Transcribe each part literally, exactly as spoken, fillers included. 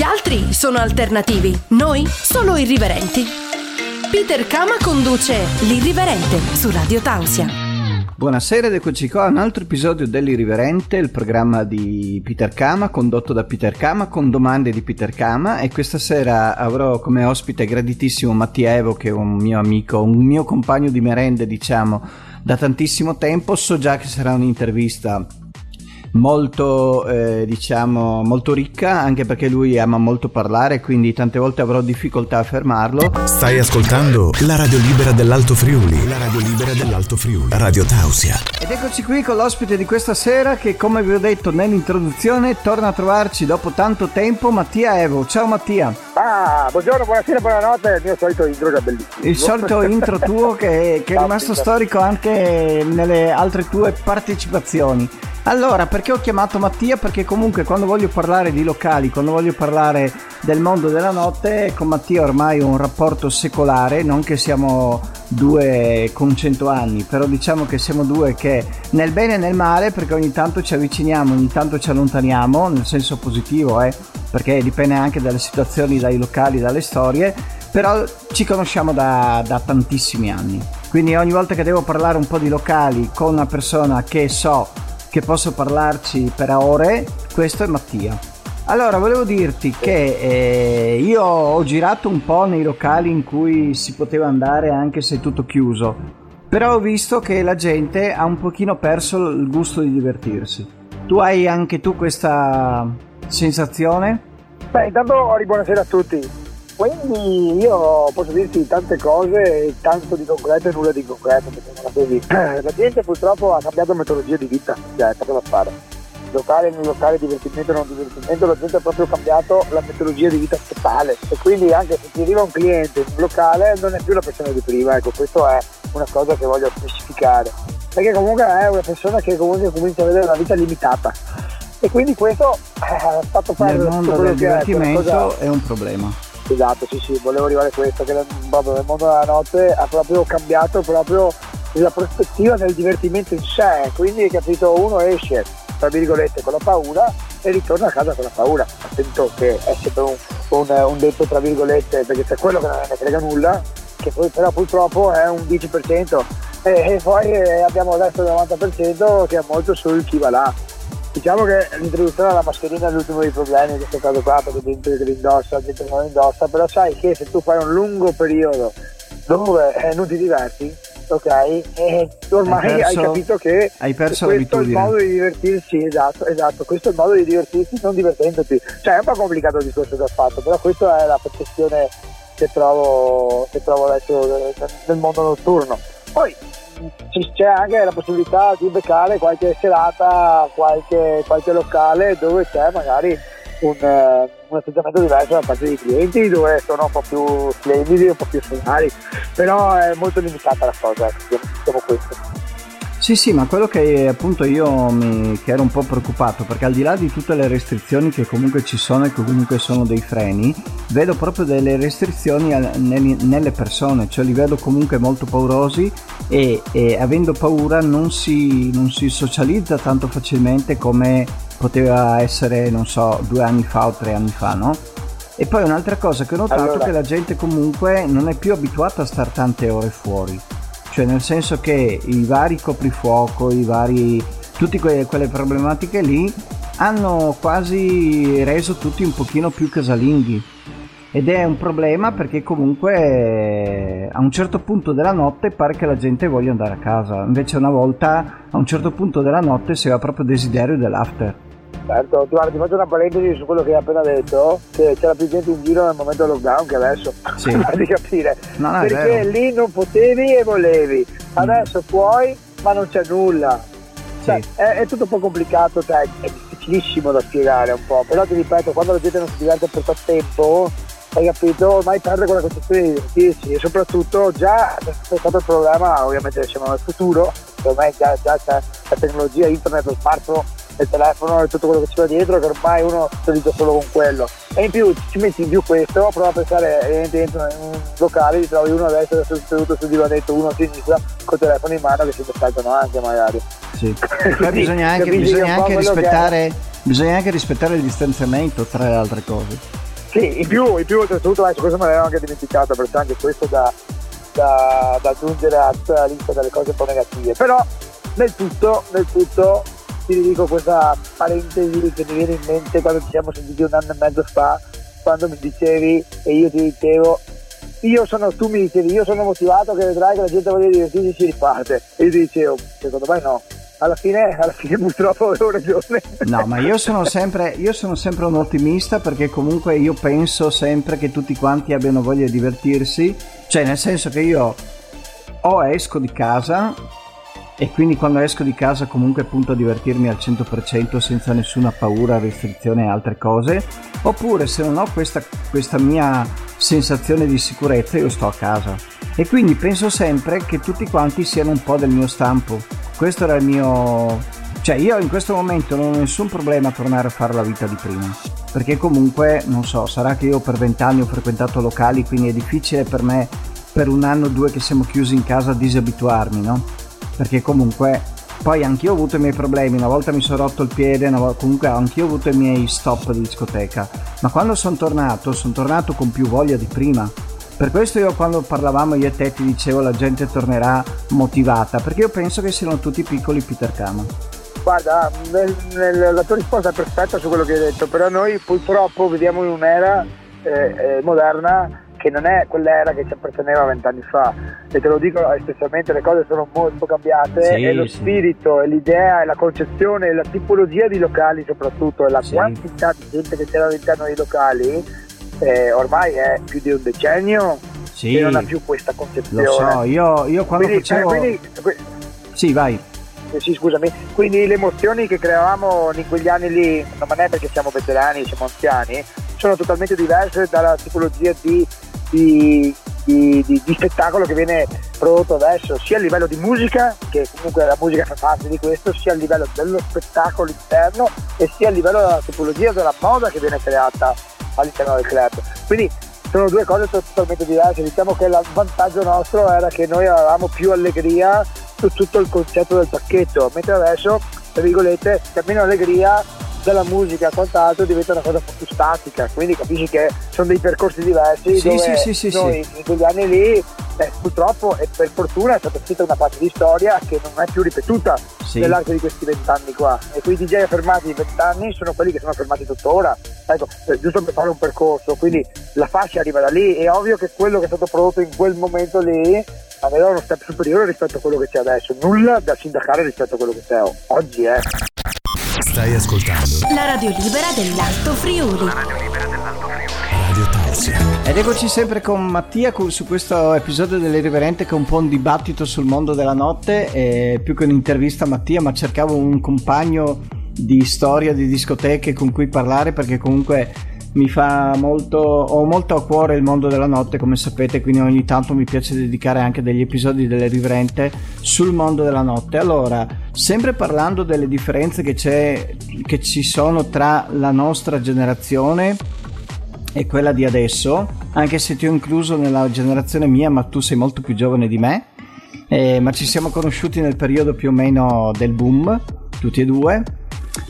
Gli altri sono alternativi, noi solo irriverenti. Peter Kama conduce L'irriverente su Radio Tausia. Buonasera ed eccoci qua a un altro episodio dell'Irriverente, il programma di Peter Kama, condotto da Peter Kama, con domande di Peter Kama, e questa sera avrò come ospite graditissimo Mattia Evo, che è un mio amico, un mio compagno di merende, diciamo, da tantissimo tempo. So già che sarà un'intervista molto eh, diciamo molto ricca, anche perché lui ama molto parlare, quindi tante volte avrò difficoltà a fermarlo. Stai ascoltando la radio libera dell'Alto Friuli, la radio libera dell'Alto Friuli, Radio Tausia. Ed eccoci qui con l'ospite di questa sera che, come vi ho detto nell'introduzione, torna a trovarci dopo tanto tempo, Mattia Evo. Ciao Mattia. Ah, buongiorno, buonasera, buonanotte, il mio solito intro è bellissimo. Il solito intro tuo che, che è rimasto storico anche nelle altre tue partecipazioni. Allora, perché ho chiamato Mattia? Perché comunque quando voglio parlare di locali, quando voglio parlare del mondo della notte, con Mattia ormai ho un rapporto secolare, non che siamo due con cento anni, però diciamo che siamo due che nel bene e nel male, perché ogni tanto ci avviciniamo, ogni tanto ci allontaniamo, nel senso positivo, eh, perché dipende anche dalle situazioni, dai locali, dalle storie, però ci conosciamo da, da tantissimi anni. Quindi ogni volta che devo parlare un po' di locali con una persona che so che posso parlarci per ore, questo è Mattia. Allora, volevo dirti che eh, io ho girato un po' nei locali in cui si poteva andare anche se tutto chiuso, però ho visto che la gente ha un pochino perso il gusto di divertirsi. Tu hai anche tu questa sensazione? Beh, intanto Ori, buonasera a tutti. Quindi io posso dirti tante cose, tanto di concreto e nulla di concreto, perché non la così. La gente purtroppo ha cambiato metodologia di vita, cioè è poco da fare. Locale, non locale, divertimento, non divertimento, la gente ha proprio cambiato la metodologia di vita totale. E quindi anche se ti arriva un cliente in un locale non è più la persona di prima, ecco, questo è una cosa che voglio specificare. Perché comunque è una persona che comunque comincia a vedere una vita limitata. E quindi questo ha fatto fare tutto quello che... Nel mondo del divertimento è un problema. Esatto, sì sì, volevo arrivare a questo, che proprio nel mondo della notte ha proprio cambiato proprio la prospettiva del divertimento in sé, quindi capito, uno esce, tra virgolette, con la paura e ritorna a casa con la paura. Attento che è sempre un, un, un detto tra virgolette, perché c'è quello che non ne frega nulla, che poi però purtroppo è un dieci per cento e, e poi abbiamo adesso il novanta per cento che è molto sul chi va là. Diciamo che l'introduzione alla mascherina è l'ultimo dei problemi in questo caso qua, perché gente che indossa, gente che non indossa, però sai che se tu fai un lungo periodo dove non ti diverti, ok, e ormai hai, perso, hai capito che hai perso questo l'abitudine. È il modo di divertirsi, esatto, esatto, questo è il modo di divertirsi non divertendoti, cioè è un po' complicato il discorso che ho fatto, però questa è la percezione che trovo, che trovo adesso nel mondo notturno. Poi c'è anche la possibilità di beccare qualche serata, qualche, qualche locale dove c'è magari un, un atteggiamento diverso da parte dei clienti, dove sono un po' più splendidi, un po' più solari, però è molto limitata la cosa, diciamo questo. Sì sì, ma quello che appunto io mi, che ero un po' preoccupato, perché al di là di tutte le restrizioni che comunque ci sono e che comunque sono dei freni, vedo proprio delle restrizioni nelle persone, cioè li vedo comunque molto paurosi e, e avendo paura non si, non si socializza tanto facilmente come poteva essere, non so, due anni fa o tre anni fa, no? E poi un'altra cosa che ho notato, allora, che la gente comunque non è più abituata a stare tante ore fuori. Cioè nel senso che i vari coprifuoco, i vari, tutte que- quelle problematiche lì hanno quasi reso tutti un pochino più casalinghi, ed è un problema perché comunque a un certo punto della notte pare che la gente voglia andare a casa, invece una volta a un certo punto della notte si aveva proprio desiderio dell'after. Certo, guarda, ti faccio una parentesi su quello che hai appena detto, che c'era più gente in giro nel momento del lockdown che adesso, sì. Di capire, no, no, perché lì non potevi e volevi, adesso puoi ma non c'è nulla, sì. Cioè, è, è tutto un po' complicato, cioè, è difficilissimo da spiegare un po', però ti ripeto, quando la gente non si diverte per tanto tempo, hai capito, ormai perde quella concezione di divertirsi, e soprattutto già c'è stato il problema, ovviamente siamo nel futuro, ormai già, già c'è la tecnologia, internet, lo smartphone, il telefono e tutto quello che ci va dietro, che ormai uno utilizza solo con quello, e in più ci metti in più questo, prova a pensare, evidentemente in un locale ti trovi uno a destra seduto sul divanetto, uno a sinistra col telefono in mano che si pescano anche magari, sì. Quindi, bisogna anche, bisogna anche rispettare bisogna anche rispettare il distanziamento tra le altre cose. Sì, in più, in più oltretutto, adesso questo me l'avevo anche dimenticato, perché anche questo da, da, da aggiungere alla lista delle cose un po' negative. Però nel tutto, nel tutto ti dico questa parentesi che mi viene in mente quando ci siamo sentiti un anno e mezzo fa, quando mi dicevi e io ti dicevo, io sono, tu mi dicevi, io sono motivato che vedrai che la gente voglia divertirsi e si riparte. E io ti dicevo, secondo me no. Alla fine, alla fine purtroppo avevo ragione. No, ma io sono sempre io sono sempre un ottimista, perché comunque io penso sempre che tutti quanti abbiano voglia di divertirsi, cioè nel senso che io o esco di casa e quindi quando esco di casa comunque punto a divertirmi al cento per cento senza nessuna paura, restrizione e altre cose, oppure se non ho questa, questa mia sensazione di sicurezza io sto a casa, e quindi penso sempre che tutti quanti siano un po' del mio stampo. Questo era il mio... cioè io in questo momento non ho nessun problema a tornare a fare la vita di prima, perché comunque, non so, sarà che io per vent'anni ho frequentato locali, quindi è difficile per me, per un anno o due che siamo chiusi in casa, disabituarmi, no? Perché comunque, poi anch'io ho avuto i miei problemi, una volta mi sono rotto il piede, una volta... comunque anch'io ho avuto i miei stop di discoteca, ma quando sono tornato, sono tornato con più voglia di prima. Per questo io quando parlavamo io e te ti dicevo la gente tornerà motivata, perché io penso che siano tutti piccoli Peter Kama. Guarda, nel, nel, la tua risposta è perfetta su quello che hai detto, però noi purtroppo viviamo in un'era eh, moderna che non è quell'era che ci apparteneva vent'anni fa, e te lo dico espressamente, le cose sono molto cambiate, sì, e lo sì. spirito, e l'idea, e la concezione, e la tipologia di locali soprattutto, e la sì. quantità di gente che c'era all'interno dei locali, Eh, ormai è più di un decennio sì, che non ha più questa concezione. Lo so, io, io quando quindi, facevo... Eh, quindi, que... Sì, vai. Eh, sì, scusami. Quindi le emozioni che creavamo in quegli anni lì, non è perché siamo veterani, siamo anziani, sono totalmente diverse dalla tipologia di, di, di, di, di spettacolo che viene prodotto adesso, sia a livello di musica, che comunque la musica fa parte di questo, sia a livello dello spettacolo interno e sia a livello della tipologia della moda che viene creata all'interno del club. Quindi sono due cose totalmente diverse. Diciamo che il vantaggio nostro era che noi avevamo più allegria su tutto il concetto del pacchetto, mentre adesso, tra virgolette, c'è meno allegria della musica e quant'altro, diventa una cosa un po' più statica. Quindi capisci che sono dei percorsi diversi, sì, dove sì, sì, sì, noi sì. in quegli anni lì eh, purtroppo e per fortuna è stata scritta una parte di storia che non è più ripetuta sì. nell'arco di questi vent'anni qua, e quei D J affermati di vent'anni sono quelli che sono affermati tuttora, ecco, giusto per fare un percorso. Quindi la fascia arriva da lì, è ovvio che quello che è stato prodotto in quel momento lì aveva uno step superiore rispetto a quello che c'è adesso, nulla da sindacare rispetto a quello che c'è oggi. eh Stai ascoltando la radio libera dell'Alto Friuli. La radio libera dell'Alto Friuli. Radio Tausia. Ed eccoci sempre con Mattia su questo episodio dell'Irriverente, che è un po' un dibattito sul mondo della notte, e più che un'intervista a Mattia, ma cercavo un compagno di storia di discoteche con cui parlare, perché comunque mi fa molto, ho molto a cuore il mondo della notte, come sapete, quindi ogni tanto mi piace dedicare anche degli episodi dell'Irriverente sul mondo della notte. Allora, sempre parlando delle differenze che c'è, che ci sono tra la nostra generazione e quella di adesso, anche se ti ho incluso nella generazione mia, ma tu sei molto più giovane di me, eh, ma ci siamo conosciuti nel periodo più o meno del boom, tutti e due,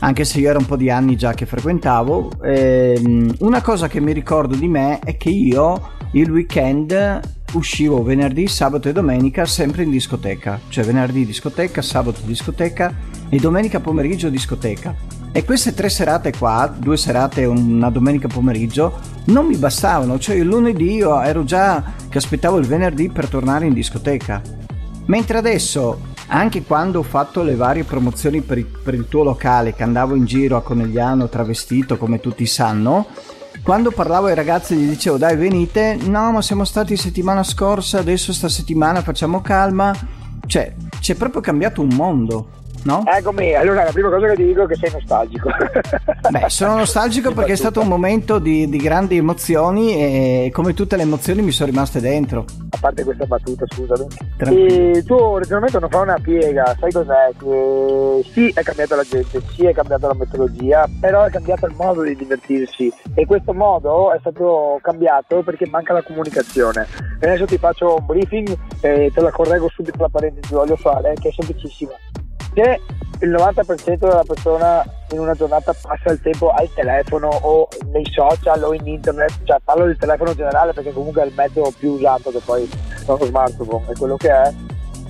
anche se io era un po' di anni già che frequentavo. Ehm, una cosa che mi ricordo di me è che io il weekend uscivo venerdì, sabato e domenica sempre in discoteca, cioè venerdì discoteca, sabato discoteca e domenica pomeriggio discoteca, e queste tre serate qua, due serate e una domenica pomeriggio, non mi bastavano, cioè il lunedì io ero già che aspettavo il venerdì per tornare in discoteca, mentre adesso, anche quando ho fatto le varie promozioni per il tuo locale, che andavo in giro a Conegliano travestito come tutti sanno, quando parlavo ai ragazzi gli dicevo dai venite, no ma siamo stati settimana scorsa, adesso sta settimana facciamo calma, cioè c'è proprio cambiato un mondo, no? Eccomi, allora la prima cosa che ti dico è che sei nostalgico. Beh, sono nostalgico perché è stato un momento di, di grandi emozioni, e come tutte le emozioni mi sono rimaste dentro. A parte questa battuta, scusami. E il tuo ragionamento non fa una piega, sai cos'è? Che sì, è cambiata la gente, sì, è cambiata la metodologia, però è cambiato il modo di divertirsi, e questo modo è stato cambiato perché manca la comunicazione. E adesso ti faccio un briefing e te la correggo subito la parentesi che voglio fare, che è semplicissima. Che il novanta per cento della persona in una giornata passa il tempo al telefono o nei social o in internet, cioè parlo del telefono generale perché comunque è il mezzo più usato, che poi non lo smartphone è quello che è.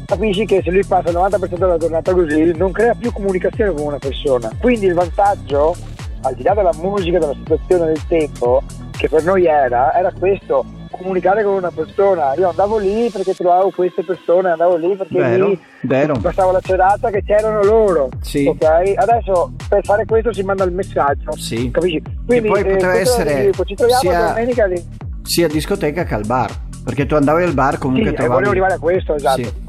Capisci che se lui passa il novanta per cento della giornata così non crea più comunicazione con una persona, quindi il vantaggio, al di là della musica, della situazione, del tempo, che per noi era, era questo: comunicare con una persona. Io andavo lì perché trovavo queste persone, andavo lì perché vero, lì vero. passavo la serata che c'erano loro. Sì. Okay? Adesso per fare questo si manda il messaggio. Sì. Capisci? Quindi e poi eh, potrà essere tipo, ci troviamo sia, domenica lì, sia a discoteca che al bar, perché tu andavi al bar comunque. Sì, trovavi... volevo arrivare a questo, esatto. Sì.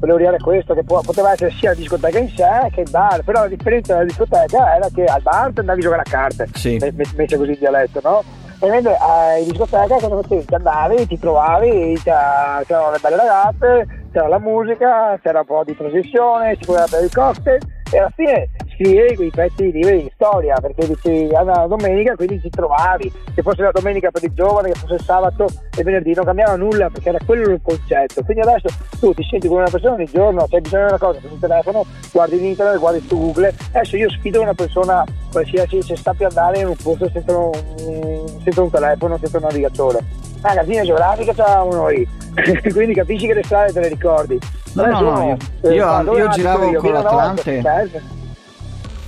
Volevo dire questo, che può, poteva essere sia la discoteca in sé che il bar, però la differenza della discoteca era che al bar andavi a giocare a carte, sì. invece così in dialetto, no? E mentre in discoteca cosa facevi? Ti andavi, ti trovavi, c'erano le belle ragazze, c'era la musica, c'era un po' di transizione, si poteva bere i cocktail e alla fine scrivevi i pezzi liberi di storia, perché dicevi la domenica, quindi ti trovavi, che fosse la domenica per il giovane, che fosse il sabato e venerdì, non cambiava nulla perché era quello il concetto. Quindi adesso tu ti senti con una persona ogni giorno, c'è bisogno di una cosa, prendi il telefono, guardi in internet, guardi su Google. Adesso io sfido una persona qualsiasi se sta per andare in un posto senza un, senza un telefono, senza un navigatore. Ma la linea geografica c'avevamo noi, quindi capisci che le strade te le ricordi. No, no, no, io, eh, io, io, io giravo io, con l'Atlante. Certo.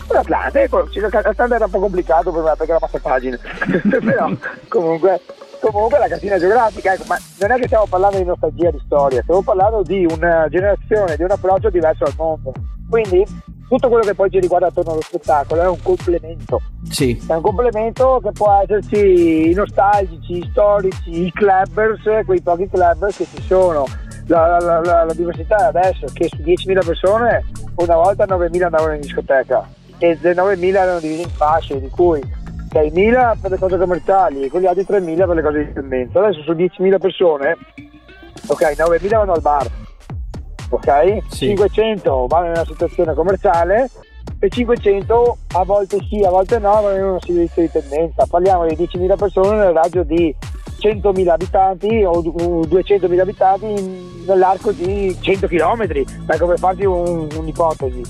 L'Atlante, ecco, l'Atlante era un po' complicato per me perché era passata pagina, però comunque, comunque la casina geografica, ecco, ma non è che stiamo parlando di nostalgia, di storia, stiamo parlando di una generazione, di un approccio diverso al mondo, quindi tutto quello che poi ci riguarda attorno allo spettacolo è un complemento, sì. È un complemento che può esserci i nostalgici, i storici, i clubbers, quei pochi clubbers che ci sono. La, la, la, la diversità adesso è che su diecimila persone una volta novemila andavano in discoteca e le novemila erano divise in fasce, di cui seimila per le cose commerciali e quegli altri tremila per le cose di tendenza. Adesso su diecimila persone, ok, novemila vanno al bar, ok, sì. cinquecento vanno in una situazione commerciale e cinquecento a volte sì, a volte no, vanno in una situazione di tendenza. Parliamo di diecimila persone nel raggio di centomila abitanti o duecentomila abitanti nell'arco di cento chilometri, per farti un, un'ipotesi.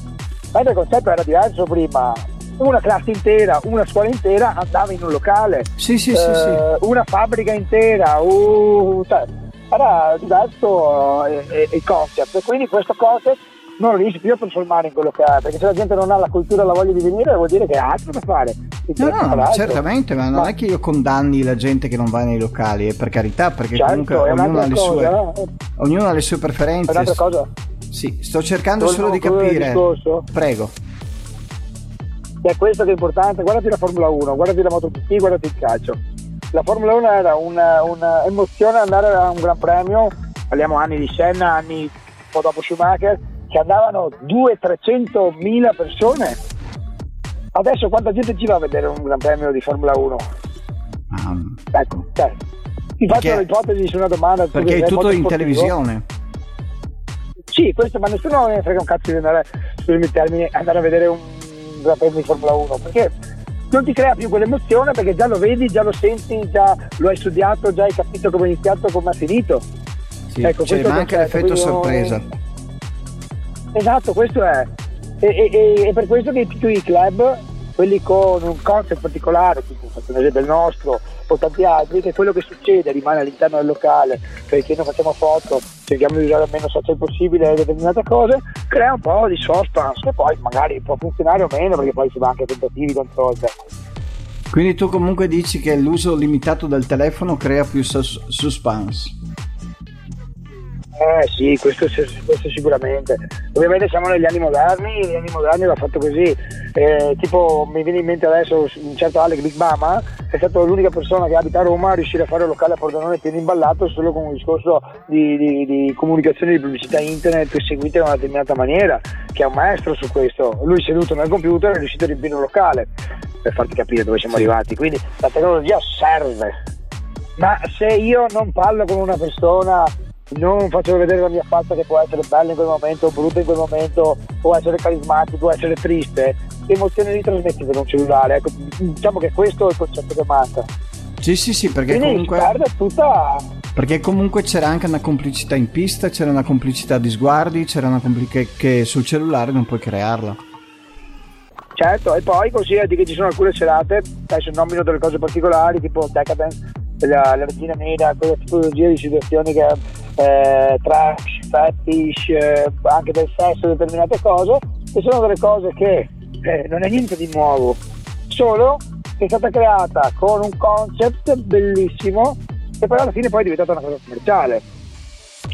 Mentre il concetto era diverso prima, una classe intera, una scuola intera andava in un locale, sì, sì, eh, sì, sì. una fabbrica intera, uh, cioè, era diverso uh, e, e il concept, e quindi questo concept non riesci più a trasformare in quello che è, perché se la gente non ha la cultura e la voglia di venire vuol dire che ha altro da fare. No, no, no, certamente, ma non ma... è che io condanni la gente che non va nei locali, è per carità, perché certo, comunque ognuno ha, le cosa, sue, no? ognuno ha le sue preferenze. È un'altra cosa. Sì, sto cercando solo di capire. Prego. È questo che è importante. Guardati la Formula uno, guardati la MotoGP, guardati il calcio. La Formula uno era una, una emozione andare a un gran premio. Parliamo anni di Senna, anni un po' dopo Schumacher, che andavano duecentotrentottomila persone. Adesso quanta gente ci va a vedere un gran premio di Formula uno? Um, ecco, cioè, ti faccio l'ipotesi su una domanda. Perché è tutto in sportivo. Televisione. Sì, questo, ma nessuno ne frega un cazzo di andare, scusami, termine, andare a vedere un Gran Premio di Formula uno, perché non ti crea più quell'emozione, perché già lo vedi, già lo senti, già lo hai studiato, già hai capito come è iniziato, come ha finito. Sì, ecco, c'è anche l'effetto sorpresa. Non... Esatto, questo è. E, e, e per questo che tutti i club, quelli con un concept particolare, tipo un esempio il nostro o tanti altri, che quello che succede rimane all'interno del locale, perché noi facciamo foto, cerchiamo di usare meno social possibile determinate cose, crea un po' di suspense che poi magari può funzionare o meno, perché poi si va anche a tentativi controllati. Quindi tu comunque dici che l'uso limitato del telefono crea più sus- suspense? Eh sì, questo, questo sicuramente. Ovviamente siamo negli anni moderni, negli anni moderni l'ha fatto così. Eh, tipo mi viene in mente adesso un certo Alec Big Mama, è stato l'unica persona che abita a Roma a riuscire a fare un locale a Pordenone pieno imballato solo con un discorso di, di, di comunicazione, di pubblicità internet seguita in una determinata maniera, che è un maestro su questo. Lui seduto nel computer è riuscito a riempire un locale, per farti capire dove siamo arrivati. Quindi la tecnologia serve, ma se io non parlo con una persona, non faccio vedere la mia faccia che può essere bella in quel momento, brutta in quel momento, può essere carismatico, può essere triste, le emozioni li trasmetti per un cellulare, ecco, diciamo che questo è il concetto che manca. Sì sì sì, perché quindi comunque perde tutta, perché comunque c'era anche una complicità in pista, c'era una complicità di sguardi, c'era una complicità che sul cellulare non puoi crearla. Certo, e poi consiglio di che ci sono alcune serate, adesso nomino delle cose particolari, tipo Decadence, La, la regina nera, quella tipologia di situazioni che eh, trash, fetish, eh, anche del sesso, determinate cose, che sono delle cose che eh, non è niente di nuovo, solo che è stata creata con un concept bellissimo che però alla fine poi è diventata una cosa commerciale,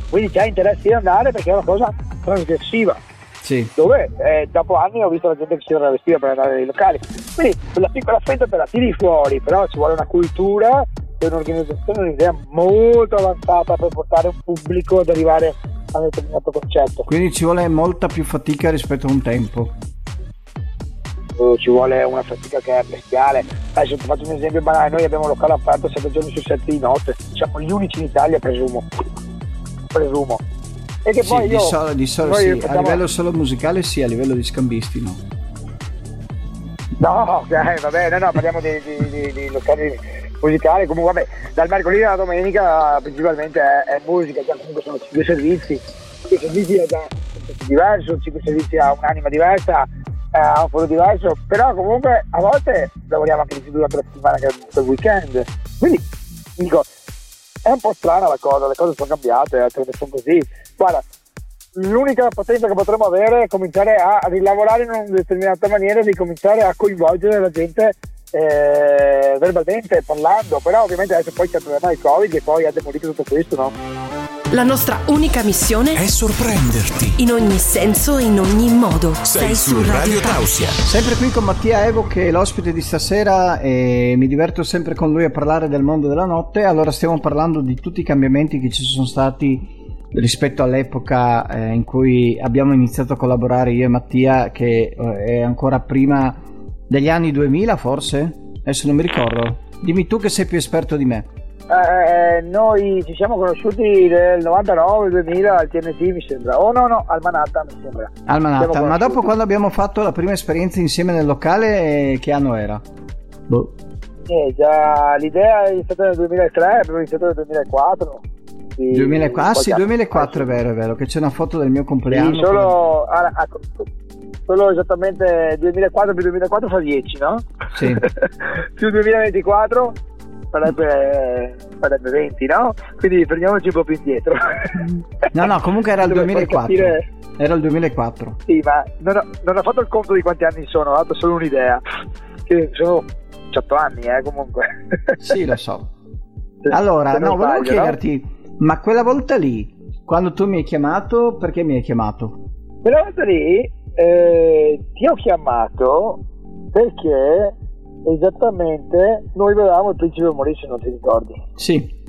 quindi c'è interesse di andare perché è una cosa trasgressiva. Sì. Dove eh, dopo anni ho visto la gente che si era vestita per andare nei locali, quindi la piccola fetta te la tiri fuori, però ci vuole una cultura e un'organizzazione, un'idea molto avanzata per portare un pubblico ad arrivare a un determinato concetto, quindi ci vuole molta più fatica rispetto a un tempo, ci vuole una fatica che è bestiale. Adesso ti faccio un esempio banale, noi abbiamo un locale aperto sette giorni su sette di notte, siamo gli unici in Italia presumo presumo e che sì, poi di io solo, di solo sì. Facciamo... a livello solo musicale sì, a livello di scambisti no no okay, va bene, no, no parliamo di, di, di, di locali musicali, comunque vabbè, dal mercoledì alla domenica principalmente è, è musica, cioè comunque sono cinque servizi, cinque servizi è da diverso, cinque servizi ha un'anima diversa, ha un foro diverso, però comunque a volte lavoriamo anche di più durante la settimana che il weekend, quindi dico è un po' strana la cosa, le cose sono cambiate, altre sono così. Guarda, l'unica potenza che potremmo avere è cominciare a rilavorare in una determinata maniera, di cominciare a coinvolgere la gente eh, verbalmente, parlando, però ovviamente adesso poi c'è il problema del Covid che poi ha demolito tutto questo, no? La nostra unica missione è sorprenderti in ogni senso e in ogni modo. Sei, Sei su Radio, Radio Tausia. Sempre qui con Mattia Evo, che è l'ospite di stasera, e mi diverto sempre con lui a parlare del mondo della notte. Allora stiamo parlando di tutti i cambiamenti che ci sono stati rispetto all'epoca eh, in cui abbiamo iniziato a collaborare io e Mattia, che eh, è ancora prima degli anni duemila forse? Adesso non mi ricordo, dimmi tu che sei più esperto di me. Eh, noi ci siamo conosciuti nel novantanove duemila al T N T mi sembra, o oh, no no, al Manata mi sembra. Al Manata, ma dopo quando abbiamo fatto la prima esperienza insieme nel locale, eh, che anno era? Boh. Eh, già, l'idea è stata nel duemilatré, abbiamo iniziato nel duemilaquattro. duemilaquattro, ah sì, duemilaquattro è vero, è vero che c'è una foto del mio compleanno, sì, solo, come... ah, ah, solo esattamente duemilaquattro più duemilaquattro fa dieci, no? Sì. Più duemilaventiquattro farebbe, farebbe venti, no? Quindi prendiamoci un po' più indietro. No no, comunque era il duemilaquattro, capire... era il duemilaquattro, sì, ma non ho, non ho fatto il conto di quanti anni sono, ho dato solo un'idea che sono diciotto anni eh comunque. Sì, lo so. Allora no, volevo taglio, chiederti, no? Ma quella volta lì, quando tu mi hai chiamato, perché mi hai chiamato? Quella volta lì eh, ti ho chiamato perché esattamente noi vedevamo il Principe Maurice, non ti ricordi? Sì,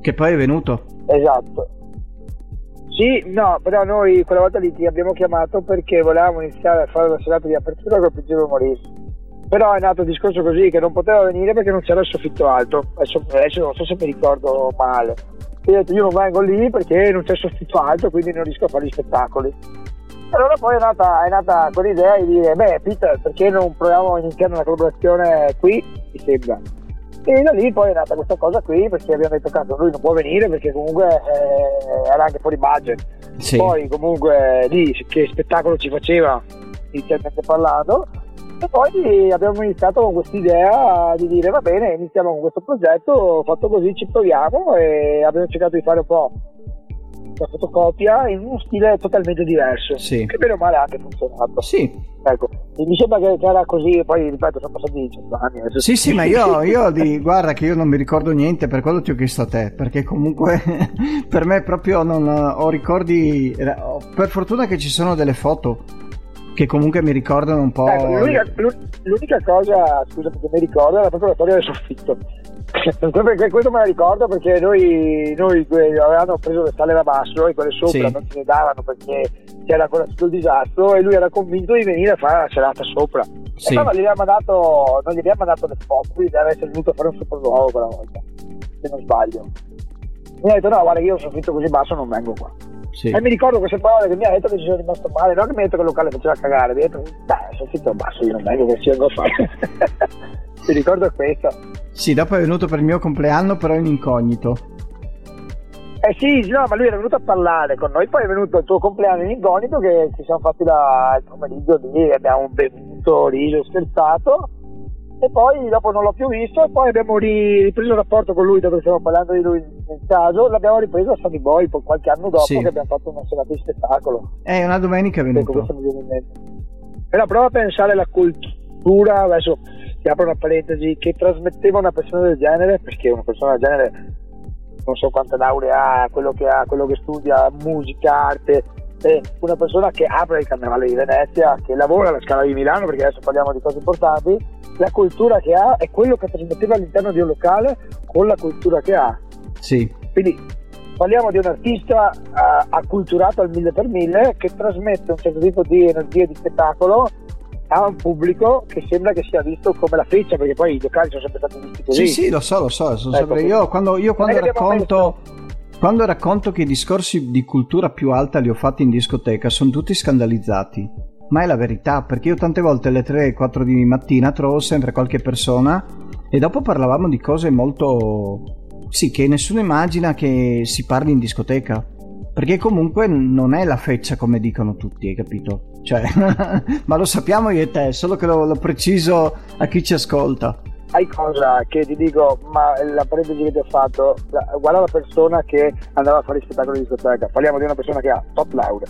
che poi è venuto. Esatto. Sì, no, però noi quella volta lì ti abbiamo chiamato perché volevamo iniziare a fare la serata di apertura col Principe Maurice. Però è nato il discorso così, che non poteva venire perché non c'era il soffitto alto. Adesso, adesso non so se mi ricordo male. Io ho detto, io non vengo lì perché non c'è soffitto alto, quindi non riesco a fare gli spettacoli. Allora poi è nata, è nata quell'idea di dire, beh Peter, perché non proviamo a iniziare una collaborazione qui, mi sembra. E da lì poi è nata questa cosa qui, perché abbiamo detto, cazzo, lui non può venire perché comunque eh, era anche fuori budget. Sì. Poi comunque lì che spettacolo ci faceva, inizialmente parlando. E poi abbiamo iniziato con quest'idea di dire, va bene, iniziamo con questo progetto, fatto così ci proviamo, e abbiamo cercato di fare un po' la fotocopia in uno stile totalmente diverso, sì, che bene o male ha anche funzionato. Sì. Ecco, mi sembra che era così, poi ripeto, sono passati diciotto anni. Sì, sì, ma io, io di, guarda che io non mi ricordo niente, per quello ti ho chiesto a te, perché comunque per me proprio non ho ricordi, per fortuna che ci sono delle foto che comunque mi ricordano un po'. Ecco, l'unica, l'unica cosa, scusa, che mi ricordo era proprio la storia del soffitto. Questo me la ricordo perché noi, noi avevamo preso le sale da basso e quelle sopra, sì, non ce ne davano perché c'era ancora tutto il disastro, e lui era convinto di venire a fare la serata sopra. Sì. E poi non gli abbiamo mandato, non gli abbiamo mandato le foto, quindi deve essere venuto a fare un sopralluogo quella volta, se non sbaglio. Mi ha detto, no, guarda, io ho soffitto così basso, non vengo qua. Sì. E mi ricordo queste parole che mi ha detto, che ci sono rimasto male, non che mi ha detto che il locale faceva cagare, mi ha detto, beh, sono fitto basso, io non vengo che ci vengo a fare. Ti ricordo questo. Sì, dopo è venuto per il mio compleanno, però in incognito. Eh sì, no, ma lui era venuto a parlare con noi, poi è venuto il tuo compleanno in incognito che ci siamo fatti la, il pomeriggio lì, abbiamo bevuto, riso, scherzato, e poi dopo non l'ho più visto, e poi abbiamo ripreso il rapporto con lui, dopo stiamo parlando di lui nel caso, l'abbiamo ripreso a Sony Boy poi qualche anno dopo, sì, che abbiamo fatto una serata di spettacolo. Eh, una domenica è venuto. Questo mi viene in mente. Però prova a pensare alla cultura, adesso ti apro una parentesi, che trasmetteva una persona del genere, perché una persona del genere non so quante lauree ha, quello che ha, quello che studia, musica, arte, e una persona che apre il Carnevale di Venezia, che lavora alla Scala di Milano, perché adesso parliamo di cose importanti, la cultura che ha è quello che trasmetteva all'interno di un locale con la cultura che ha. Sì. Quindi parliamo di un artista uh, acculturato al mille per mille, che trasmette un certo tipo di energia di spettacolo a un pubblico che sembra che sia visto come la freccia, perché poi i locali sono sempre stati visti così. Sì, sì, lo so, lo so, sono ecco, sempre... io quando, io quando racconto quando racconto che i discorsi di cultura più alta li ho fatti in discoteca, sono tutti scandalizzati, ma è la verità, perché io tante volte alle tre quattro di mattina trovo sempre qualche persona e dopo parlavamo di cose molto, sì, che nessuno immagina che si parli in discoteca, perché comunque non è la feccia come dicono tutti, hai capito? Cioè, ma lo sappiamo io e te, solo che lo, lo preciso a chi ci ascolta. Hai cosa che ti dico, ma la parentesi che ti ho fatto, la, guarda la persona che andava a fare il spettacolo di discoteca, parliamo di una persona che ha top laurea,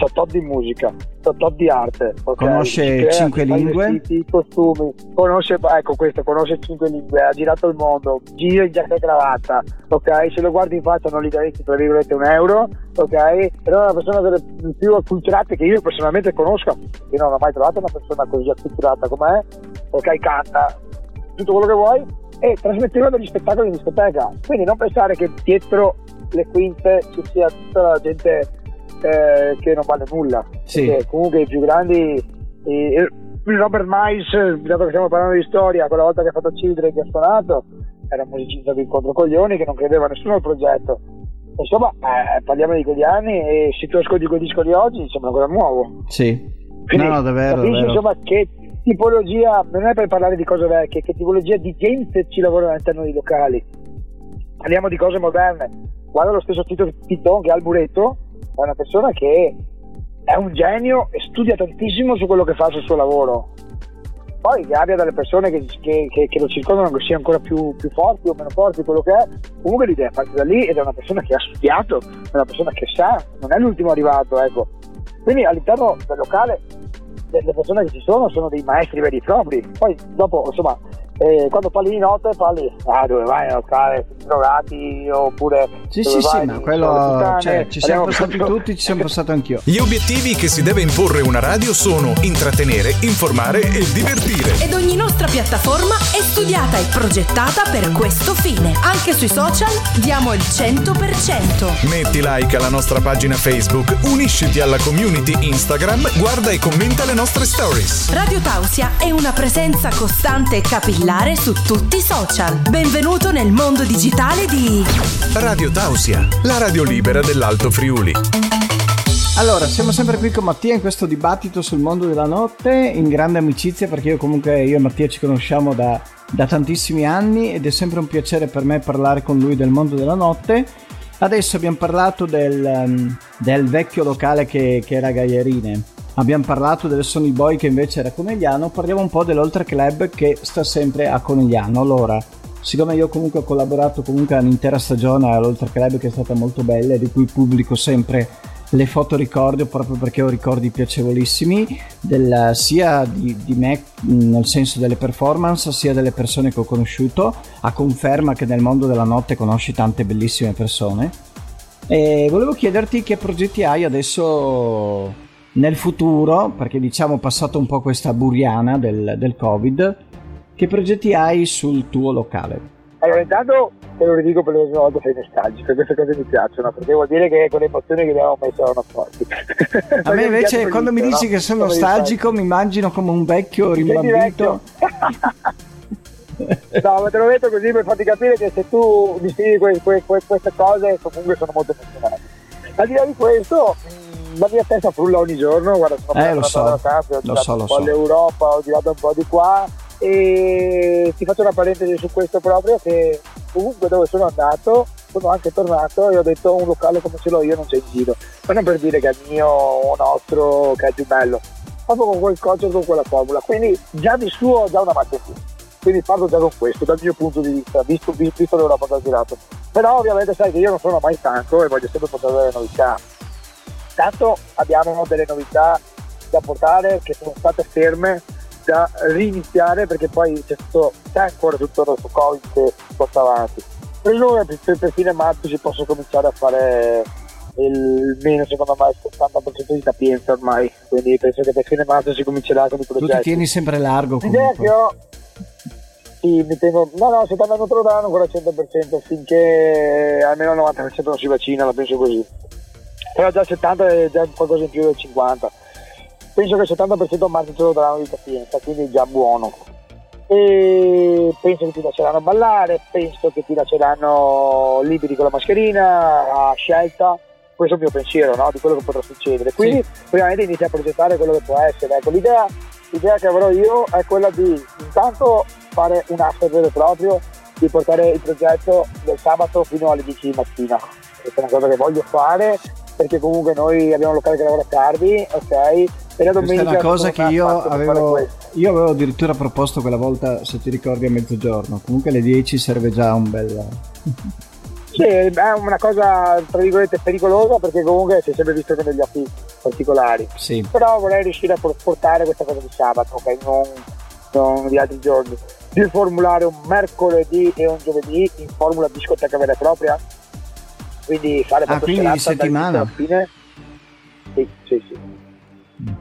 sa tot di musica, sa tot di arte, okay? Conosce crea, cinque lingue, vestiti, costumi, conosce, ecco questo, conosce cinque lingue, ha girato il mondo, gira in giacca e cravatta, ok? Se lo guardi in faccia non gli daresti tra virgolette un euro, ok? Però è una persona delle più acculturate che io personalmente conosco, io non ho mai trovato una persona così acculturata com'è, ok? Canta tutto quello che vuoi e trasmetteva degli spettacoli in discoteca, quindi non pensare che dietro le quinte ci sia tutta la gente eh, che non vale nulla, sì, perché comunque i più grandi, eh, Robert Miles, dato che stiamo parlando di storia, quella volta che ha fatto Children che ha suonato era un musicista di controcoglioni che non credeva a nessuno al progetto, insomma eh, parliamo di quegli anni, e se tu ascolti quel disco di oggi sembra ancora nuovo. Sì. Quindi, no, no, davvero, capisci, davvero, insomma, che tipologia, non è per parlare di cose vecchie, che tipologia di gente ci lavora all'interno dei locali, parliamo di cose moderne. Guarda lo stesso Tito Piton che ha il muretto, è una persona che è un genio e studia tantissimo su quello che fa, sul suo lavoro, poi che abbia delle persone che, che, che, che lo circondano, che sia ancora più, più forti o meno forti, quello che è, comunque l'idea è partita da lì ed è una persona che ha studiato, è una persona che sa, non è l'ultimo arrivato, ecco. Quindi all'interno del locale le persone che ci sono sono dei maestri veri e propri, poi dopo insomma eh, quando parli di notte parli ah dove vai a locale, drogati oppure sì sì vai, sì ma quello cioè, ci siamo passati tutti, ci siamo passato anch'io. Gli obiettivi che si deve imporre una radio sono intrattenere, informare e divertire, ed ogni nostra piattaforma è studiata e progettata per questo fine. Anche sui social diamo il cento per cento. Metti like alla nostra pagina Facebook, unisciti alla community Instagram, guarda e commenta le nostre stories. Radio Tausia è una presenza costante e capillare su tutti i social. Benvenuto nel mondo digitale di Radio Tausia, la radio libera dell'Alto Friuli. Allora, siamo sempre qui con Mattia in questo dibattito sul mondo della notte, in grande amicizia, perché io comunque, io e Mattia ci conosciamo da, da tantissimi anni ed è sempre un piacere per me parlare con lui del mondo della notte. Adesso abbiamo parlato del, del vecchio locale che, che era Gayerine. Abbiamo parlato del Sony Boy che invece era Conegliano, parliamo un po' dell'Ultra Club che sta sempre a Conegliano. Allora, siccome io comunque ho collaborato comunque un'intera stagione all'Ultra Club che è stata molto bella e di cui pubblico sempre le foto ricordo proprio perché ho ricordi piacevolissimi del, sia di, di me nel senso delle performance sia delle persone che ho conosciuto, a conferma che nel mondo della notte conosci tante bellissime persone. E volevo chiederti che progetti hai adesso nel futuro, perché diciamo passato un po' questa buriana del, del Covid, che progetti hai sul tuo locale? Allora intanto te lo ridico per l'ultima volta, sei nostalgico, queste cose mi piacciono perché vuol dire che con le emozioni che abbiamo messo erano forti. A me invece quando mi dici no? Che sono nostalgico mi immagino come un vecchio rimbambito. No, ma te lo metto così per farti capire che se tu distingui que- que- que- queste cose comunque sono molto emozionanti. Al di là di questo la mia testa frulla ogni giorno, guarda, sono eh, lo so, la casa, ho girato lo so, lo un po' so. L'Europa, ho girato un po' di qua e ti faccio una parentesi su questo proprio, che comunque dove sono andato sono anche tornato e ho detto un locale come ce l'ho io non c'è in giro, ma non per dire che è mio o nostro, che è più bello, proprio con quel concetto, con quella formula, quindi già di suo ho già una marcia in più, quindi parlo già con questo dal mio punto di vista, visto, visto l'Europa che ho girato, però ovviamente sai che io non sono mai stanco e voglio sempre portare delle novità. Tanto abbiamo delle novità da portare che sono state ferme, da riniziare, perché poi c'è, tutto, c'è ancora tutto il nostro Covid che porta avanti. Per noi per, per fine marzo si possono cominciare a fare il meno, secondo me, il settanta per cento di capienza ormai, quindi penso che per fine marzo si comincerà con i progetti. Tu ti tieni sempre largo comunque. L'idea che ho, sì, mi tengo, no no, se tornano te lo danno ancora al cento per cento, finché almeno il novanta per cento non si vaccina, la penso così, però già il settanta per cento è già qualcosa in più del cinquanta per cento. Penso che il settanta per cento a marzo ce lo daranno di capienza, quindi è già buono. E penso che ti lasceranno ballare, penso che ti lasceranno liberi con la mascherina, a scelta. Questo è il mio pensiero, no? Di quello che potrà succedere. Quindi sì, Ovviamente inizia a progettare quello che può essere. Ecco, l'idea, l'idea che avrò io è quella di intanto fare un after vero e proprio, di portare il progetto del sabato fino alle dieci di mattina. Questa è una cosa che voglio fare, perché comunque noi abbiamo un locale che lavora tardi, ok? E la domenica questa è una cosa che io avevo, io avevo addirittura proposto quella volta, se ti ricordi, a mezzogiorno. Comunque alle dieci serve già un bel... Sì, è una cosa tra virgolette pericolosa, perché comunque si è sempre visto con degli occhi particolari. Sì. Però vorrei riuscire a portare questa cosa di sabato, ok? Non, non di altri giorni. Di formulare un mercoledì e un giovedì in formula discoteca vera e propria. Quindi fare ah, quindi di settimana alla fine. Sì, sì, sì.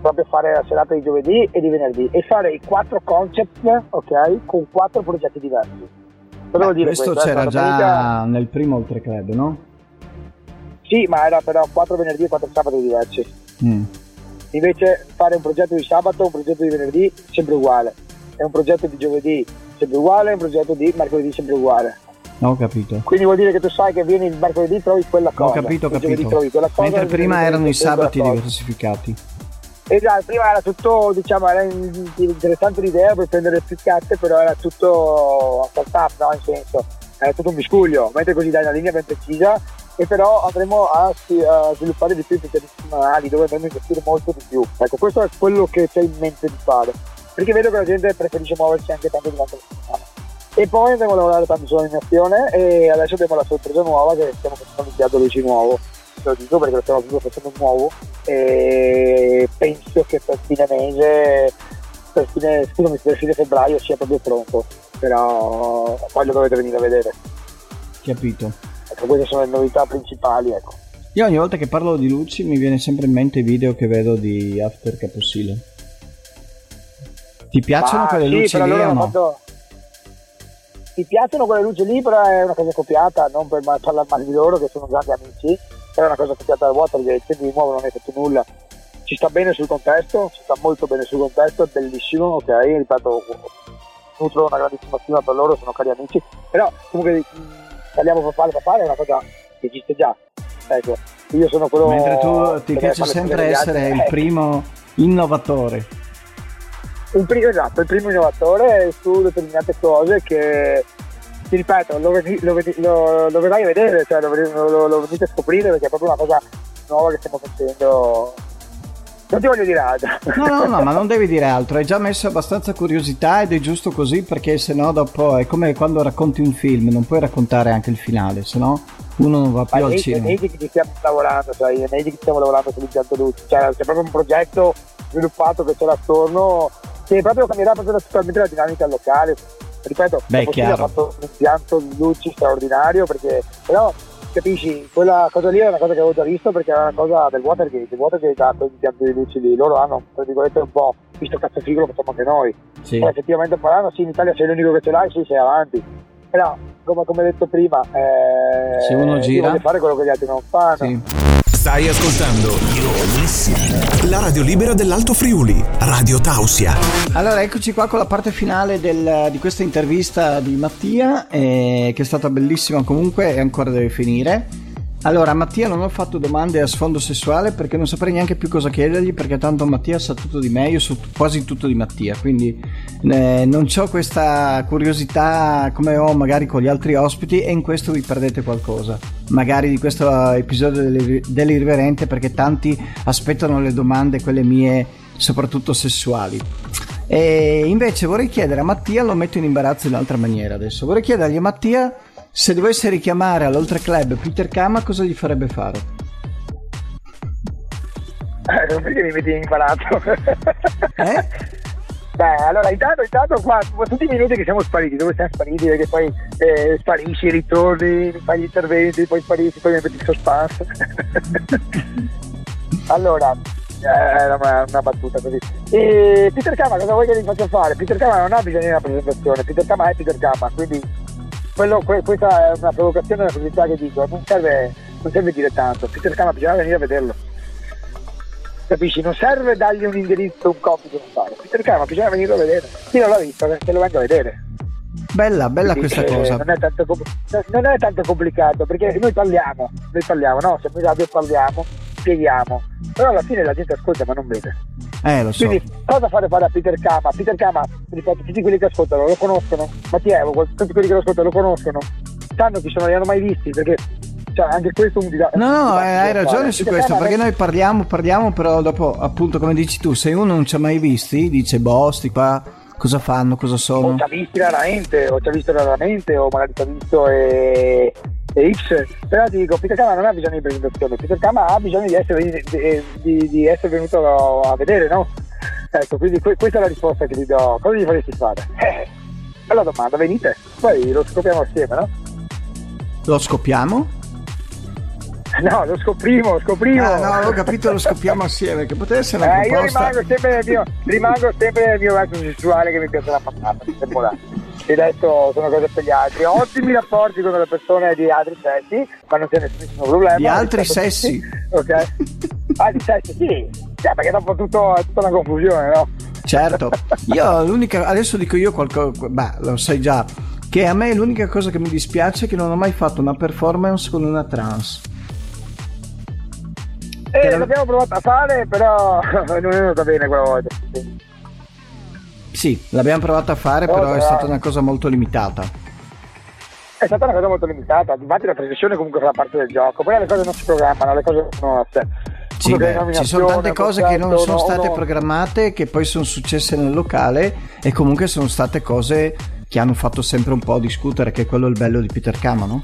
Proprio fare la serata di giovedì e di venerdì e fare i quattro concept, ok, con quattro progetti diversi. Beh, dire questo, questo c'era già domenica... nel primo Ultra Club, no? Sì, ma era però quattro venerdì e quattro sabato diversi. Mm. Invece fare un progetto di sabato, un progetto di venerdì sempre uguale, e un progetto di giovedì sempre uguale, e un progetto di mercoledì sempre uguale. Ho capito. Quindi vuol dire che tu sai che vieni il mercoledì trovi quella cosa. Ho capito, ho capito. Trovi quella cosa, mentre prima erano i sabati diversificati. Esatto, prima era tutto, diciamo, era interessante l'idea per prendere le piccate, però era tutto a start-up, no? In senso, era tutto un miscuglio, mentre così dai una linea ben precisa, e però andremo a, a sviluppare di più i disciplinari, dove andremo a investire molto di più. Ecco, questo è quello che c'è in mente di fare, perché vedo che la gente preferisce muoversi anche tanto durante la settimana. E poi andremo a lavorare tanto sull'animazione, e adesso abbiamo la sorpresa nuova, che stiamo facendo un piatto luci nuovo. Lo dico perché lo stiamo facendo nuovo e penso che per fine mese, per fine, scusami, per fine febbraio sia proprio pronto, però poi lo dovete venire a vedere. Capito. Ecco, queste sono le novità principali, ecco. Io ogni volta che parlo di luci mi viene sempre in mente i video che vedo di After Caposile. Ti piacciono Ma quelle sì, luci lì allora o no? Fatto... Ti piacciono quelle luci lì, però è una cosa copiata, non per parlare male di loro che sono grandi amici. È una cosa copiata da Watergate, di nuovo non è fatto nulla, ci sta bene sul contesto, ci sta molto bene sul contesto, è bellissimo, ok, ripeto, nutro una grandissima stima per loro, sono cari amici, però comunque parliamo per fare, per fare è una cosa che esiste già, ecco, io sono quello... Mentre tu ti piace sempre essere il primo innovatore. Il primo, esatto, il primo innovatore su determinate cose che... Ti ripeto, lo, vedi, lo, vedi, lo, lo vedrai a vedere, cioè lo, lo, lo venite a scoprire, perché è proprio una cosa nuova che stiamo facendo. Non ti voglio dire altro. No, no, no, ma non devi dire altro, hai già messo abbastanza curiosità ed è giusto così, perché sennò dopo è come quando racconti un film, non puoi raccontare anche il finale, sennò uno non va più ma al cinema. È mesi che stiamo lavorando, cioè è mesi che stiamo lavorando sull'impianto luce, cioè c'è proprio un progetto sviluppato che c'è attorno, che proprio cambierà proprio totalmente la dinamica locale. Ripeto, beh, ha fatto un impianto di luci straordinario, perché però capisci, quella cosa lì è una cosa che avevo già visto, perché era una cosa del Watergate, il Watergate ha quegli impianti di luci lì, loro hanno tra virgolette un po' visto cazzo figo, lo facciamo anche noi. Sì. Però effettivamente parlando, sì, in Italia sei l'unico che ce l'hai, sì, sei avanti. Però come, come detto prima, eh, se uno gira vuole fare quello che gli altri non fanno. Sì. Stai ascoltando la radio libera dell'Alto Friuli, Radio Tausia. Allora, eccoci qua con la parte finale del, di questa intervista di Mattia, eh, che è stata bellissima comunque e ancora deve finire. Allora, Mattia non ho fatto domande a sfondo sessuale perché non saprei neanche più cosa chiedergli, perché tanto Mattia sa tutto di me, io so t- quasi tutto di Mattia, quindi eh, non c'ho questa curiosità come ho magari con gli altri ospiti, e in questo vi perdete qualcosa magari di questo episodio dell'ir- dell'irriverente, perché tanti aspettano le domande, quelle mie soprattutto sessuali. E invece vorrei chiedere a Mattia, lo metto in imbarazzo in un'altra maniera adesso, vorrei chiedergli a Mattia se dovesse richiamare all'Oltre Club Peter Kama cosa gli farebbe fare? Eh, non perché mi metti in imbarazzo. Eh? Beh, allora intanto, intanto qua tutti i minuti che siamo spariti, dove siamo spariti, perché poi eh, sparisci, ritorni, fai gli interventi, poi sparisci, poi mi metti in suspense. Allora, era una, una battuta così. E Peter Kama cosa vuoi che gli faccia fare? Peter Kama non ha bisogno di una presentazione, Peter Kama è Peter Kama, quindi quello, que, questa è una provocazione, una curiosità che dico, non serve, non serve dire tanto, Peter Kama bisogna venire a vederlo, capisci? Non serve dargli un indirizzo, un compito da fare, Peter Kama bisogna venirlo a vedere, chi non l'ha visto se lo vengo a vedere. Bella, bella. Quindi, questa eh, cosa non è, tanto, non è tanto complicato, perché noi parliamo, noi parliamo, no? Se noi radio parliamo, spieghiamo, però alla fine la gente ascolta ma non vede. Eh, lo so. Quindi cosa fare fare a Peter Kama? Peter Kama, ripeto, tutti quelli che ascoltano lo conoscono, Mattia Evo, tutti quelli che lo ascoltano lo conoscono, sanno chi sono, li hanno mai visti, perché cioè, anche questo è un disastro. No, no, eh, hai ragione su Peter questo, Kama, perché noi parliamo, parliamo, però dopo, appunto, come dici tu, se uno non ci ha mai visti, dice, boh, sti qua, cosa fanno, cosa sono? O ci ha visti raramente, o ci ha visto raramente, o magari ci ha visto e... e X, però ti dico, Peter Kama non ha bisogno di presentazione, Peter Kama ha bisogno di essere, di, di, di essere venuto a vedere, no? Ecco, quindi que- questa è la risposta che ti do. Cosa gli faresti fare? Eh, bella domanda, venite, poi lo scopriamo assieme, no? Lo scopriamo? No, lo scopriamo, scopriamo. Ah, no, ho capito, lo scopriamo assieme, che poteva essere una eh, proposta. Io rimango sempre nel mio, rimango sempre nel mio verso sessuale, che mi piace la patata, temporale. Ti ho detto, sono cose per gli altri, ottimi rapporti con le persone di altri sessi, ma non c'è nessun problema di altri sessi, ok? Ah, di sessi, sì, cioè, perché dopo tutto è tutta una confusione, no? Certo, io l'unica, adesso dico io qualcosa, beh, lo sai già che a me l'unica cosa che mi dispiace è che non ho mai fatto una performance con una trans. Eh, era... l'abbiamo provato a fare, però non è andata bene quella volta. Sì, l'abbiamo provato a fare, oh, però no, è stata una cosa molto limitata. È stata una cosa molto limitata, infatti la trasmissione comunque fa parte del gioco, poi le cose non si programmano, le cose sono a sé. Sì, beh, ci sono tante cose che non sono state uno... programmate, che poi sono successe nel locale, e comunque sono state cose che hanno fatto sempre un po' discutere, che è quello il bello di Peter Kama, no?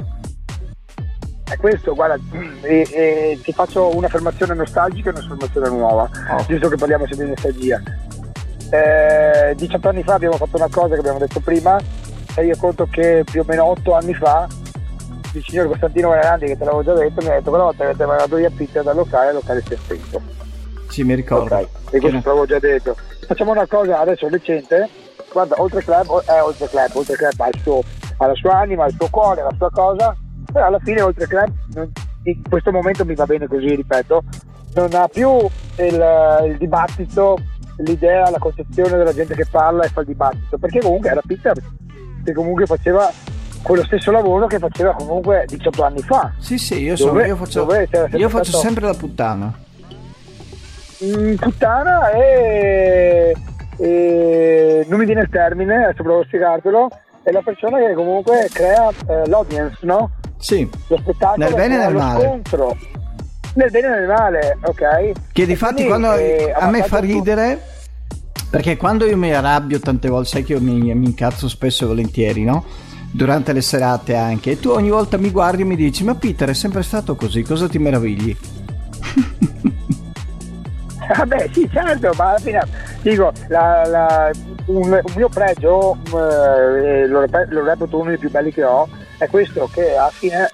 È questo, guarda, e, e, ti faccio un'affermazione nostalgica e un'affermazione nuova, oh. Giusto che parliamo sempre di nostalgia. Eh, diciotto anni fa abbiamo fatto una cosa che abbiamo detto prima, e io conto che più o meno otto anni fa il signor Costantino Valerandi, che te l'avevo già detto, mi ha detto quella volta che avete mandato via pizza dal locale, il locale si è spento. Sì, mi ricordo. Okay. E questo te l'avevo già detto. Facciamo una cosa adesso recente, guarda, Oltre Club è eh, Oltre Club, Oltre Club ha, il suo, ha la sua anima, il suo cuore, la sua cosa, però alla fine Oltre Club in questo momento mi va bene così, ripeto, non ha più il, il dibattito, l'idea, la concezione della gente che parla e fa il dibattito, perché comunque era Peter che comunque faceva quello stesso lavoro che faceva comunque diciotto anni fa. Sì, sì, io so, dove, io faccio, dove io faccio stato... sempre la puttana. Mm, puttana e, e non mi viene il termine, adesso provo a spiegartelo, è la persona che comunque crea eh, l'audience, no? Sì. Lo spettacolo, nel bene e nel male. Scontro. Nel bene e nel male, ok? Che difatti quando eh, a me fa ridere, perché quando io mi arrabbio tante volte, sai che io mi, mi incazzo spesso e volentieri, no? Durante le serate anche, e tu ogni volta mi guardi e mi dici, ma Peter è sempre stato così, cosa ti meravigli? Vabbè, sì, certo, ma alla fine dico, la, la, un, un mio pregio, eh, lo, lo reputo uno dei più belli che ho, è questo, che alla fine...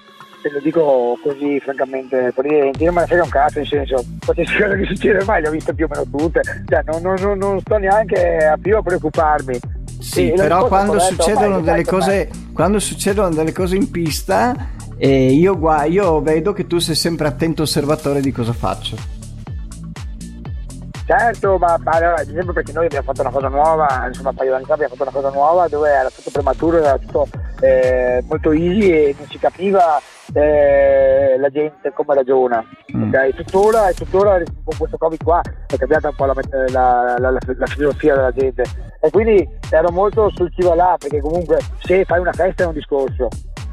Te lo dico così francamente, non me ne frega un cazzo, nel senso, qualsiasi cosa che succede ormai le ho viste più o meno tutte, cioè non, non, non sto neanche a più a preoccuparmi. Sì, e però quando succedono detto, delle cose mai. Quando succedono delle cose in pista, eh, io, gu- io vedo che tu sei sempre attento osservatore di cosa faccio. Certo, ma, ma allora, ad esempio, perché noi abbiamo fatto una cosa nuova, insomma un paio di anni fa abbiamo fatto una cosa nuova dove era tutto prematuro, era tutto eh, molto easy e non si capiva eh, la gente come ragiona. Mm. Okay? Tuttora, e tuttora con questo Covid qua è cambiata un po' la, la, la, la, la filosofia della gente, e quindi ero molto sul chiva là, perché comunque se fai una festa è un discorso.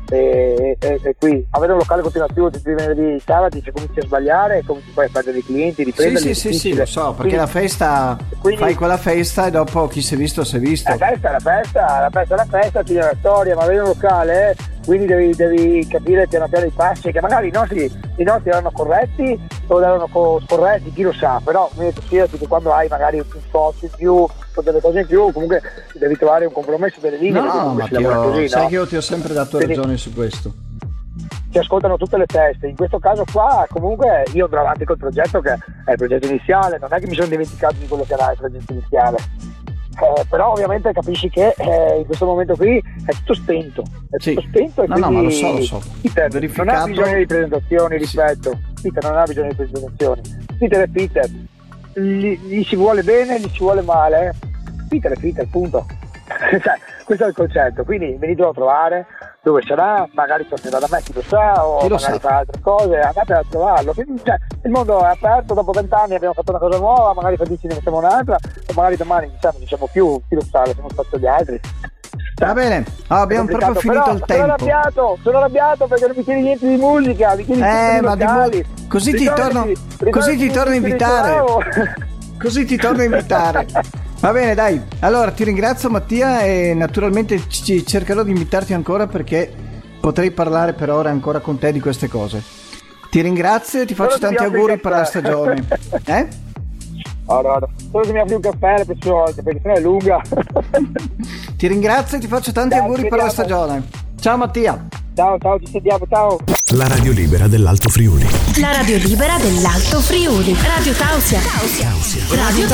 E, e, e qui avere un locale continuativo tutti i venerdì e sabati, se cominci a sbagliare e cominci poi a perdere i clienti, riprenderli. Sì, sì, sì, sì, lo so, perché quindi, la festa quindi, fai quella festa e dopo chi si è visto si è visto. La festa, la festa, la festa, la festa, ti dà la storia, ma avere un locale, eh, quindi devi, devi capire piano piano i passi, che magari i nostri, i nostri erano corretti o erano scorretti, chi lo sa, però mi piace che quando hai magari un costo in più, delle cose in più, comunque devi trovare un compromesso delle linee. No, ma io, così, sai, no? Che io ti ho sempre dato quindi, ragione su questo. Ti ascoltano tutte le teste, in questo caso qua comunque io andrò avanti col progetto, che è il progetto iniziale, non è che mi sono dimenticato di quello che era il progetto iniziale, eh, però ovviamente capisci che eh, in questo momento qui è tutto spento, è sì. tutto spento e no, quindi no, ma lo so, lo so. Peter verificato... non ha bisogno di presentazioni, rispetto, sì. Peter non ha bisogno di presentazioni, Peter è Peter. Gli, gli si vuole bene, gli si vuole male, Peter è Peter, punto. Questo è il concetto, quindi venitelo a trovare dove sarà, magari tornerà da me, chi lo sa, o chi lo magari sa. Fa altre cose, andate a trovarlo, quindi, cioè, il mondo è aperto, dopo vent'anni abbiamo fatto una cosa nuova, magari per dieci ne facciamo un'altra, o magari domani diciamo, non diciamo più, chi lo sa, lo siamo fatto gli altri. Va bene, oh, abbiamo proprio finito però, il tempo. Sono arrabbiato, sono arrabbiato perché non mi chiedi niente di musica, mi chiedi eh, di ma locali. Di mu- così, ti torno, così ti torno a invitare. Così ti torno a invitare. Va bene, dai. Allora ti ringrazio Mattia e naturalmente ci cercherò di invitarti ancora, perché potrei parlare per ore ancora con te di queste cose. Ti ringrazio e ti faccio tanti auguri per la stagione. Eh? Allora, solo se mi apri un caffè la prossima volta, perché sennò è lunga. Ti ringrazio e ti faccio tanti ciao, auguri per la stagione. Ciao Mattia. Ciao, ciao, ci sentiamo, ciao. La radio libera dell'Alto Friuli. La radio libera dell'Alto Friuli. Radio Tausia. Tausia. Tausia. Radio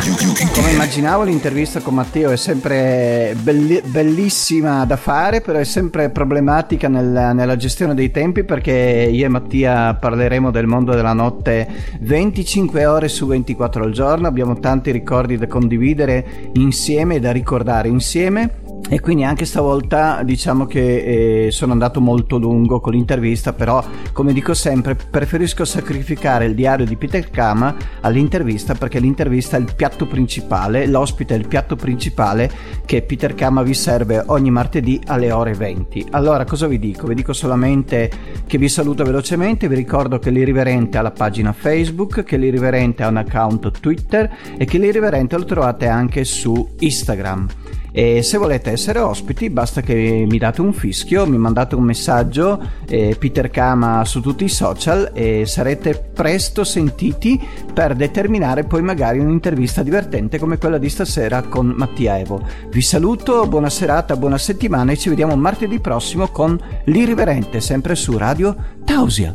Tausia. Come immaginavo, l'intervista con Matteo è sempre belli- bellissima da fare, però è sempre problematica nel, nella gestione dei tempi, perché io e Mattia parleremo del mondo della notte venticinque ore su ventiquattro al giorno. Abbiamo tanti ricordi da condividere insieme e da ricordare insieme. E quindi anche stavolta diciamo che eh, sono andato molto lungo con l'intervista, però come dico sempre preferisco sacrificare il diario di Peter Kama all'intervista, perché l'intervista è il piatto principale, l'ospite è il piatto principale che Peter Kama vi serve ogni martedì alle ore venti. Allora cosa vi dico? Vi dico solamente che vi saluto velocemente, vi ricordo che l'Irriverente ha la pagina Facebook, che l'Irriverente ha un account Twitter e che l'Irriverente lo trovate anche su Instagram. E se volete essere ospiti basta che mi date un fischio, mi mandate un messaggio, eh, Peter Kama su tutti i social, e sarete presto sentiti per determinare poi magari un'intervista divertente come quella di stasera con Mattia Evo. Vi saluto, buona serata, buona settimana e ci vediamo martedì prossimo con l'Irriverente, sempre su Radio Tausia.